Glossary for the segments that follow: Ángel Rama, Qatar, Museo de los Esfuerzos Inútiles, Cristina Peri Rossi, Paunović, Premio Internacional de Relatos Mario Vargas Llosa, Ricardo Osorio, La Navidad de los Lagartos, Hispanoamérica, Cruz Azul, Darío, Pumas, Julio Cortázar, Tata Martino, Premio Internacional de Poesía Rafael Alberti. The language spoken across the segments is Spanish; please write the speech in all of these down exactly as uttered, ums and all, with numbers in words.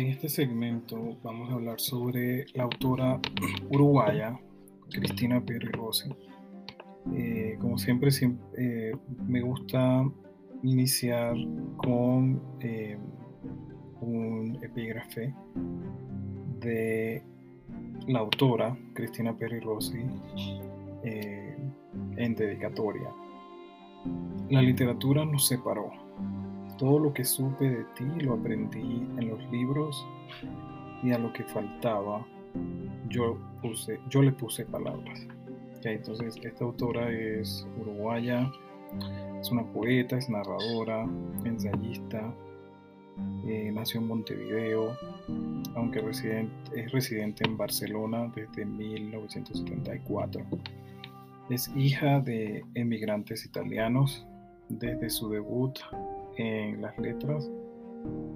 En este segmento vamos a hablar sobre la autora uruguaya Cristina Peri Rossi. Eh, como siempre, siempre eh, me gusta iniciar con eh, un epígrafe de la autora Cristina Peri Rossi eh, en dedicatoria. La literatura nos separó. Todo lo que supe de ti lo aprendí en los libros, y a lo que faltaba yo, puse, yo le puse palabras. Okay, entonces, esta autora es uruguaya, es una poeta, es narradora, ensayista, eh, nació en Montevideo, aunque resident, es residente en Barcelona desde mil novecientos setenta y cuatro. Es hija de emigrantes italianos. Desde su debut en las letras,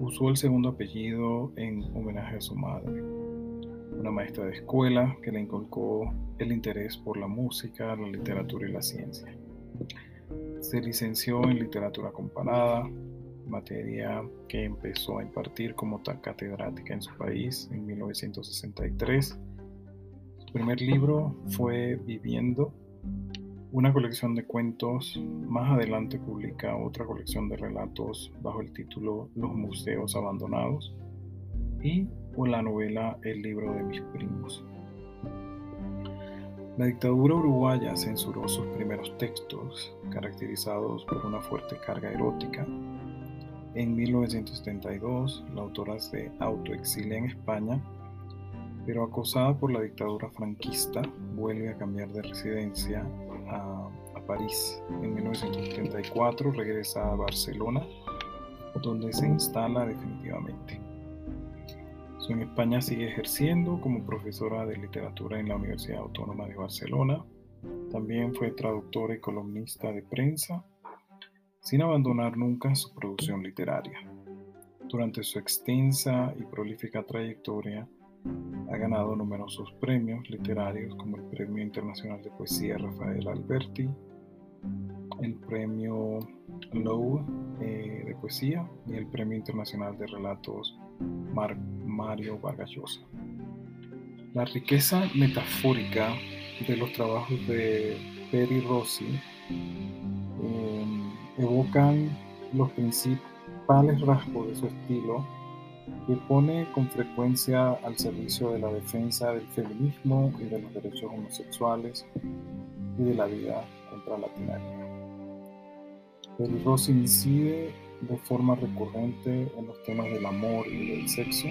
usó el segundo apellido en homenaje a su madre, una maestra de escuela que le inculcó el interés por la música, la literatura y la ciencia. Se licenció en literatura comparada, materia que empezó a impartir como catedrática en su país en mil novecientos sesenta y tres. Su primer libro fue Viviendo, una colección de cuentos. Más adelante publica otra colección de relatos bajo el título Los Museos Abandonados y o la novela El Libro de Mis Primos. La dictadura uruguaya censuró sus primeros textos, caracterizados por una fuerte carga erótica. En mil novecientos setenta y dos, la autora se autoexilia en España, pero acosada por la dictadura franquista, vuelve a cambiar de residencia A, a París. En mil novecientos setenta y cuatro regresa a Barcelona, donde se instala definitivamente. En España sigue ejerciendo como profesora de literatura en la Universidad Autónoma de Barcelona. También fue traductora y columnista de prensa, sin abandonar nunca su producción literaria. Durante su extensa y prolífica trayectoria, ha ganado numerosos premios literarios como el Premio Internacional de Poesía Rafael Alberti, el Premio Lowe eh, de Poesía y el Premio Internacional de Relatos Mar- Mario Vargas Llosa. La riqueza metafórica de los trabajos de Peri Rossi eh, evocan los principales rasgos de su estilo, que pone con frecuencia al servicio de la defensa del feminismo y de los derechos homosexuales y de la vida contra la tiranía. Peri Rossi incide de forma recurrente en los temas del amor y del sexo,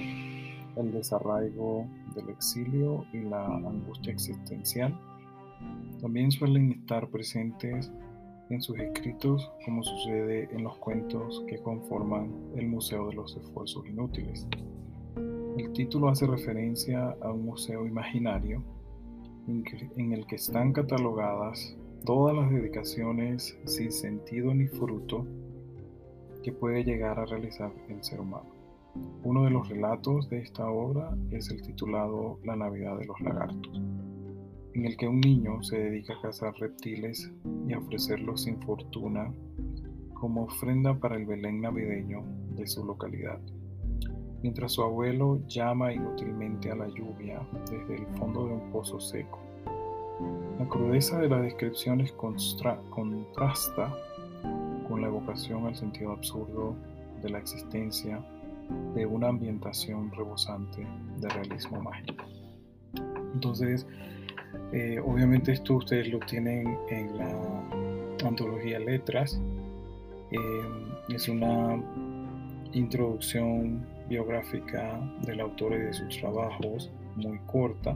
el desarraigo del exilio y la angustia existencial. También suelen estar presentes en sus escritos, como sucede en los cuentos que conforman el Museo de los Esfuerzos Inútiles. El título hace referencia a un museo imaginario en el que están catalogadas todas las dedicaciones sin sentido ni fruto que puede llegar a realizar el ser humano. Uno de los relatos de esta obra es el titulado La Navidad de los Lagartos, en el que un niño se dedica a cazar reptiles y a ofrecerlos sin fortuna como ofrenda para el Belén navideño de su localidad, mientras su abuelo llama inútilmente a la lluvia desde el fondo de un pozo seco. La crudeza de las descripciones constra- contrasta con la evocación al sentido absurdo de la existencia, de una ambientación rebosante de realismo mágico. Entonces, Eh, obviamente esto ustedes lo tienen en la antología Letras. Eh, es una introducción biográfica del autor y de sus trabajos, muy corta.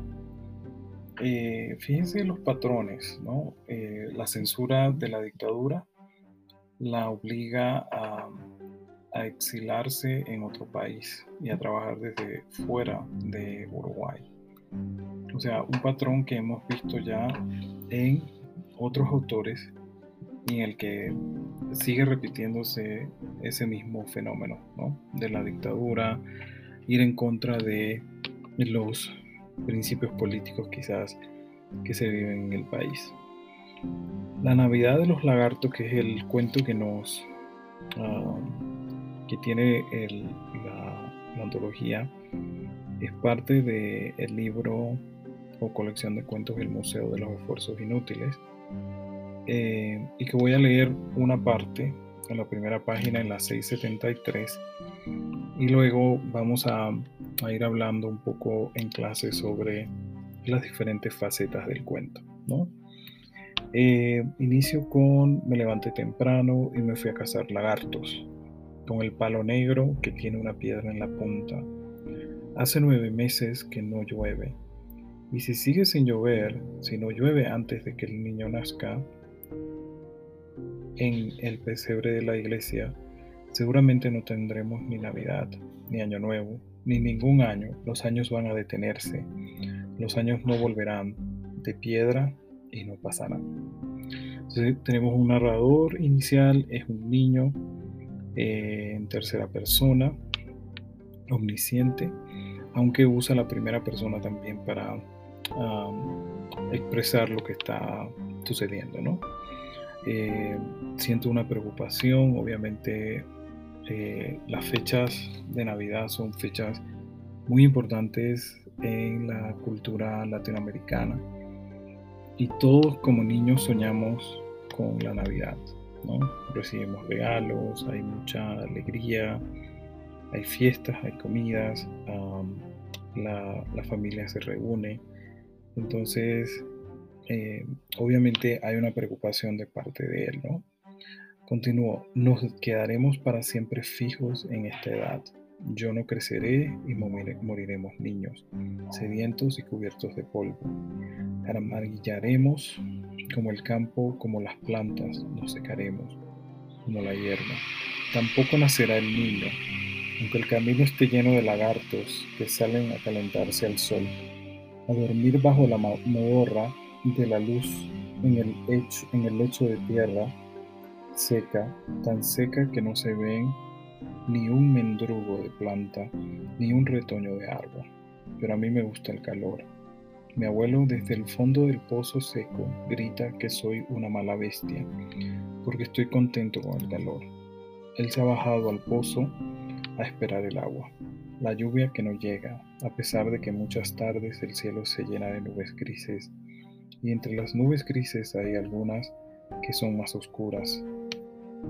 Eh, fíjense los patrones, ¿no? Eh, la censura de la dictadura la obliga a, a exilarse en otro país y a trabajar desde fuera de Uruguay. O sea, un patrón que hemos visto ya en otros autores, en el que sigue repitiéndose ese mismo fenómeno, ¿no? De la dictadura, ir en contra de los principios políticos quizás que se viven en el país. La Navidad de los Lagartos, que es el cuento que nos uh, que tiene el, la, una antología, es parte del libro o colección de cuentos del Museo de los Esfuerzos Inútiles, eh, y que voy a leer una parte en la primera página, en la seiscientos setenta y tres, y luego vamos a, a ir hablando un poco en clase sobre las diferentes facetas del cuento, ¿no? Eh, inicio con: me levanté temprano y me fui a cazar lagartos con el palo negro que tiene una piedra en la punta. Hace nueve meses que no llueve, y si sigue sin llover, si no llueve antes de que el niño nazca en el pesebre de la iglesia, seguramente no tendremos ni Navidad, ni Año Nuevo, ni ningún año. Los años van a detenerse, los años no volverán, de piedra, y no pasarán. Entonces, tenemos un narrador inicial, es un niño eh, en tercera persona, omnisciente, aunque usa la primera persona también para um, expresar lo que está sucediendo, ¿no? Eh, siento una preocupación, obviamente eh, las fechas de Navidad son fechas muy importantes en la cultura latinoamericana y todos como niños soñamos con la Navidad, ¿no? Recibimos regalos, hay mucha alegría, hay fiestas, hay comidas, um, la, la familia se reúne, entonces... Eh, obviamente hay una preocupación de parte de él, ¿no? Continúo: nos quedaremos para siempre fijos en esta edad. Yo no creceré y moriremos niños, sedientos y cubiertos de polvo. Amarillaremos como el campo, como las plantas, nos secaremos como la hierba. Tampoco nacerá el niño, aunque el camino esté lleno de lagartos que salen a calentarse al sol, a dormir bajo la modorra de la luz en el, hecho, en el lecho de tierra seca, tan seca que no se ven ni un mendrugo de planta ni un retoño de árbol. Pero a mí me gusta el calor. Mi abuelo desde el fondo del pozo seco grita que soy una mala bestia porque estoy contento con el calor. Él se ha bajado al pozo a esperar el agua, la lluvia que no llega, a pesar de que muchas tardes el cielo se llena de nubes grises. Y entre las nubes grises hay algunas que son más oscuras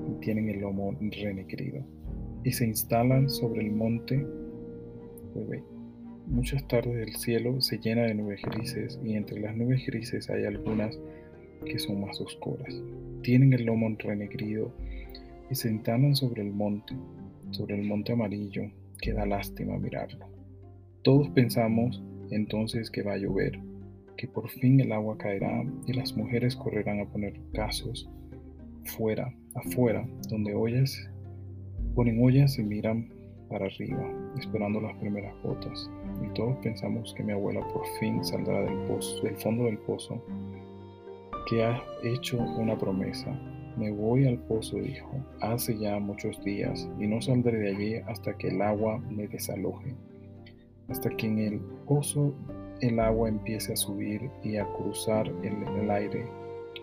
y tienen el lomo renegrido y se instalan sobre el monte. Muchas tardes el cielo se llena de nubes grises y entre las nubes grises hay algunas que son más oscuras, tienen el lomo renegrido y se instalan sobre el monte, sobre el monte amarillo que da lástima mirarlo. Todos pensamos entonces que va a llover, que por fin el agua caerá y las mujeres correrán a poner casos fuera, afuera, donde ollas, ponen ollas y miran para arriba, esperando las primeras gotas. Y todos pensamos que mi abuela por fin saldrá del pozo, del fondo del pozo, que ha hecho una promesa. Me voy al pozo, dijo, hace ya muchos días, y no saldré de allí hasta que el agua me desaloje, hasta que en el pozo el agua empiece a subir y a cruzar el, el aire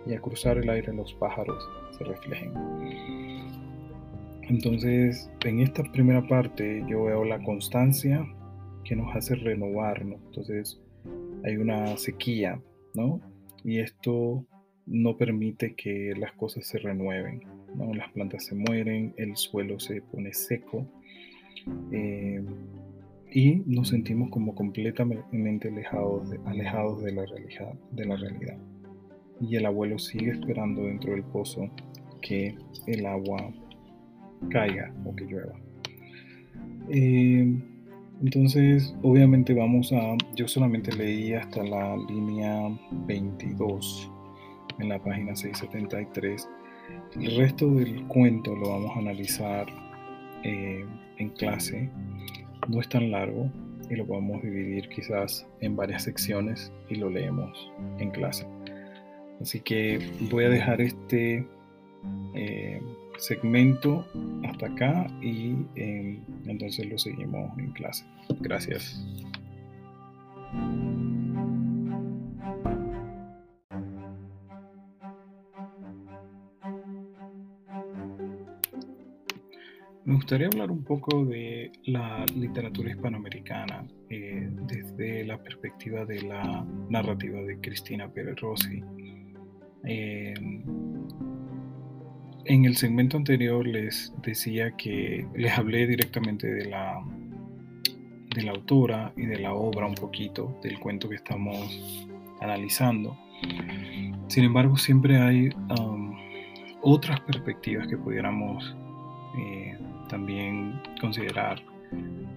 y a cruzar el aire los pájaros se reflejen. Entonces, en esta primera parte yo veo la constancia que nos hace renovarnos. Entonces hay una sequía, ¿no? Y esto no permite que las cosas se renueven, ¿no? Las plantas se mueren, el suelo se pone seco, eh, y nos sentimos como completamente alejados de, alejados de la realidad, de la realidad. Y el abuelo sigue esperando dentro del pozo que el agua caiga o que llueva. Eh, entonces, obviamente vamos a... Yo solamente leí hasta la línea veintidós en la página seiscientos setenta y tres. El resto del cuento lo vamos a analizar eh, en clase. No es tan largo y lo podemos dividir quizás en varias secciones y lo leemos en clase. Así que voy a dejar este eh, segmento hasta acá y eh, entonces lo seguimos en clase. Gracias. Me gustaría hablar un poco de la literatura hispanoamericana eh, desde la perspectiva de la narrativa de Cristina Peri Rossi. Eh, en el segmento anterior les decía que les hablé directamente de la, de la autora y de la obra un poquito, del cuento que estamos analizando. Sin embargo, siempre hay um, otras perspectivas que pudiéramos eh, también considerar,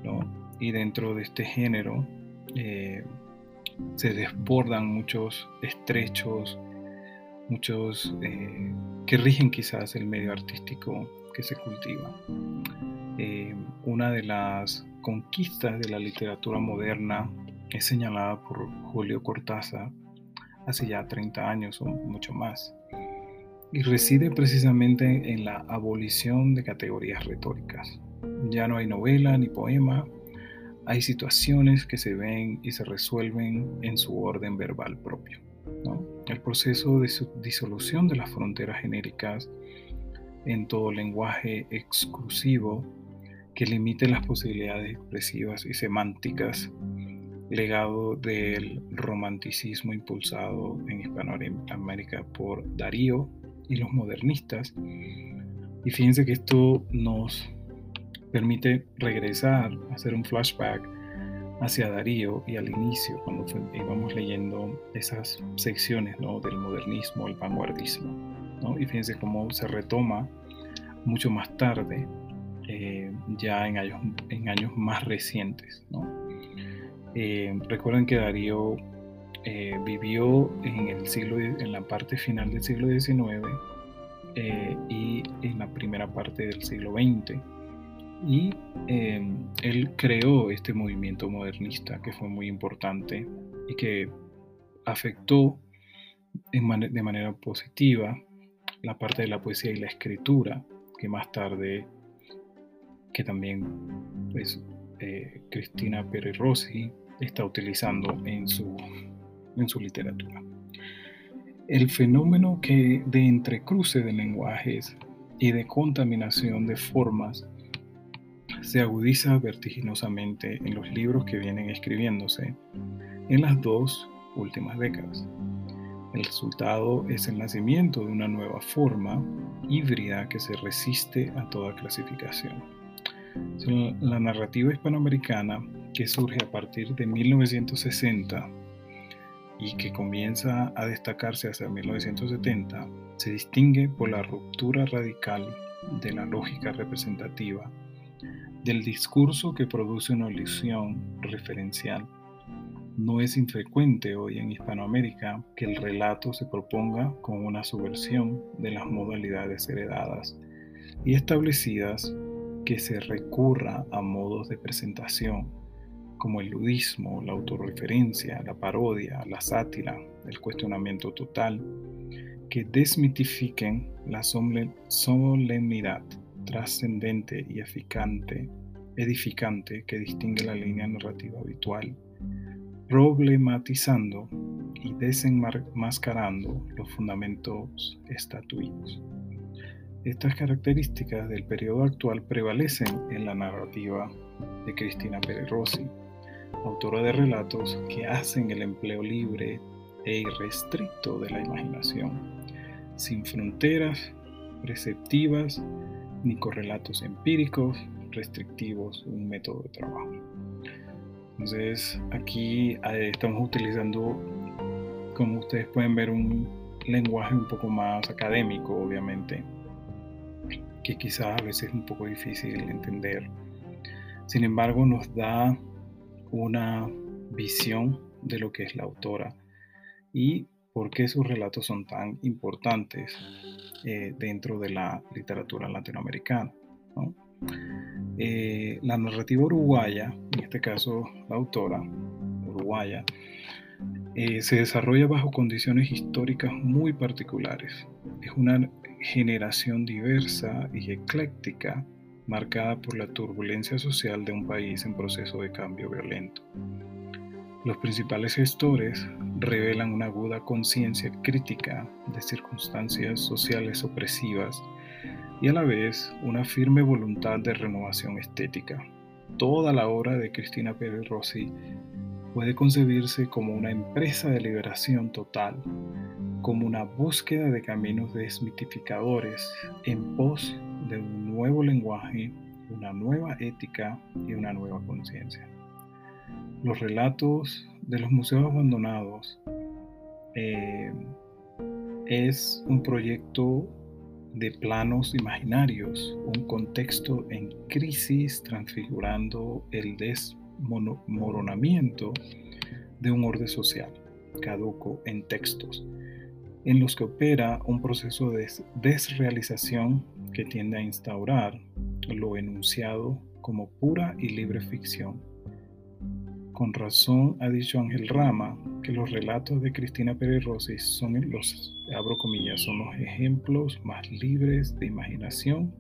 ¿no? Y dentro de este género eh, se desbordan muchos estrechos, muchos eh, que rigen quizás el medio artístico que se cultiva. Eh, una de las conquistas de la literatura moderna es señalada por Julio Cortázar hace ya treinta años o mucho más, y reside precisamente en la abolición de categorías retóricas. Ya no hay novela ni poema, hay situaciones que se ven y se resuelven en su orden verbal propio, ¿no? El proceso de su disolución de las fronteras genéricas en todo lenguaje exclusivo que limite las posibilidades expresivas y semánticas, legado del romanticismo impulsado en Hispanoamérica por Darío y los modernistas. Y fíjense que esto nos permite regresar, hacer un flashback hacia Darío y al inicio, cuando íbamos leyendo esas secciones, ¿no?, del modernismo, el vanguardismo, ¿no? Y fíjense cómo se retoma mucho más tarde, eh, ya en años, en años más recientes, ¿no? Eh, recuerden que Darío eh, vivió en, el siglo, en la parte final del siglo diecinueve eh, y en la primera parte del siglo veinte, y eh, él creó este movimiento modernista que fue muy importante y que afectó en man- de manera positiva la parte de la poesía y la escritura que más tarde, que también pues, Eh, Cristina Peri Rossi está utilizando en su, en su literatura. El fenómeno que de entrecruce de lenguajes y de contaminación de formas se agudiza vertiginosamente en los libros que vienen escribiéndose en las dos últimas décadas. El resultado es el nacimiento de una nueva forma híbrida que se resiste a toda clasificación. La narrativa hispanoamericana que surge a partir de mil novecientos sesenta y que comienza a destacarse hacia mil novecientos setenta se distingue por la ruptura radical de la lógica representativa, del discurso que produce una ilusión referencial. No es infrecuente hoy en Hispanoamérica que el relato se proponga con una subversión de las modalidades heredadas y establecidas, que se recurra a modos de presentación como el ludismo, la autorreferencia, la parodia, la sátira, el cuestionamiento total, que desmitifiquen la solemnidad trascendente y edificante que distingue la línea narrativa habitual, problematizando y desenmascarando los fundamentos estatuidos. Estas características del periodo actual prevalecen en la narrativa de Cristina Peri Rossi, autora de relatos que hacen el empleo libre e irrestricto de la imaginación, sin fronteras preceptivas ni correlatos empíricos restrictivos de un método de trabajo. Entonces, aquí estamos utilizando, como ustedes pueden ver, un lenguaje un poco más académico, obviamente, que quizás a veces es un poco difícil entender. Sin embargo, nos da una visión de lo que es la autora y por qué sus relatos son tan importantes eh, dentro de la literatura latinoamericana, ¿no? Eh, la narrativa uruguaya, en este caso la autora uruguaya, eh, se desarrolla bajo condiciones históricas muy particulares. Es una generación diversa y ecléctica, marcada por la turbulencia social de un país en proceso de cambio violento. Los principales gestores revelan una aguda conciencia crítica de circunstancias sociales opresivas y a la vez una firme voluntad de renovación estética. Toda la obra de Cristina Peri Rossi puede concebirse como una empresa de liberación total, como una búsqueda de caminos desmitificadores en pos de un nuevo lenguaje, una nueva ética y una nueva conciencia. Los relatos de los museos abandonados eh, es un proyecto de planos imaginarios, un contexto en crisis transfigurando el desmoronamiento de un orden social caduco en textos, en los que opera un proceso de desrealización que tiende a instaurar lo enunciado como pura y libre ficción. Con razón ha dicho Ángel Rama que los relatos de Cristina Peri Rossi son los, abro comillas, son los ejemplos más libres de imaginación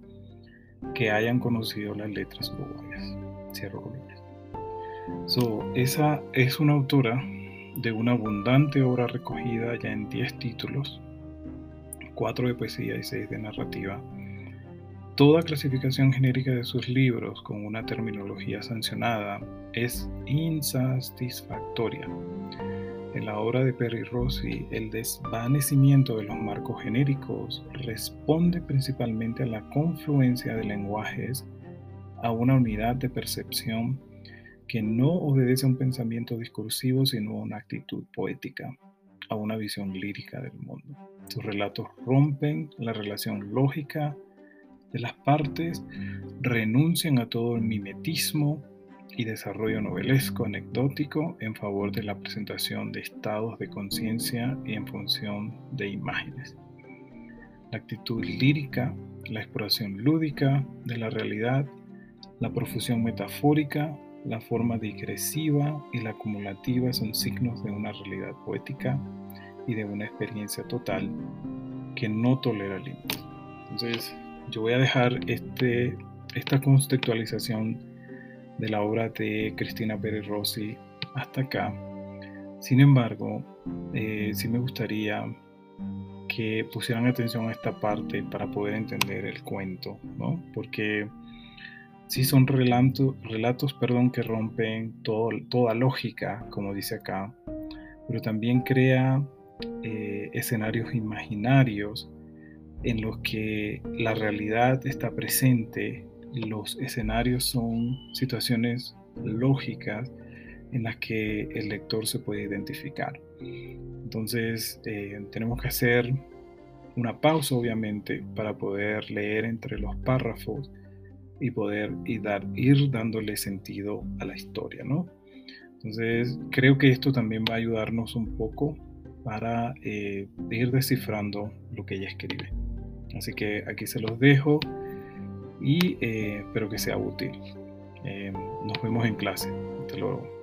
que hayan conocido las letras uruguayas. Cierro comillas. So, esa es una autora de una abundante obra recogida ya en diez títulos, cuatro de poesía y seis de narrativa. Toda clasificación genérica de sus libros con una terminología sancionada es insatisfactoria. En la obra de Peri Rossi, el desvanecimiento de los marcos genéricos responde principalmente a la confluencia de lenguajes, a una unidad de percepción que no obedece a un pensamiento discursivo, sino a una actitud poética, a una visión lírica del mundo. Sus relatos rompen la relación lógica de las partes, renuncian a todo el mimetismo y desarrollo novelesco, anecdótico, en favor de la presentación de estados de conciencia y en función de imágenes. La actitud lírica, la exploración lúdica de la realidad, la profusión metafórica, la forma digresiva y la acumulativa son signos de una realidad poética y de una experiencia total que no tolera límites. Entonces, yo voy a dejar este, esta contextualización de la obra de Cristina Peri Rossi hasta acá. Sin embargo, eh, sí me gustaría que pusieran atención a esta parte para poder entender el cuento, ¿no? Porque sí son relato, relatos perdón, que rompen todo, toda lógica, como dice acá, pero también crea eh, escenarios imaginarios en los que la realidad está presente. Los escenarios son situaciones lógicas en las que el lector se puede identificar. Entonces, eh, tenemos que hacer una pausa, obviamente, para poder leer entre los párrafos y poder y dar, ir dándole sentido a la historia, ¿no? Entonces, creo que esto también va a ayudarnos un poco para eh, ir descifrando lo que ella escribe. Así que aquí se los dejo y eh, espero que sea útil. Eh, nos vemos en clase. Hasta luego.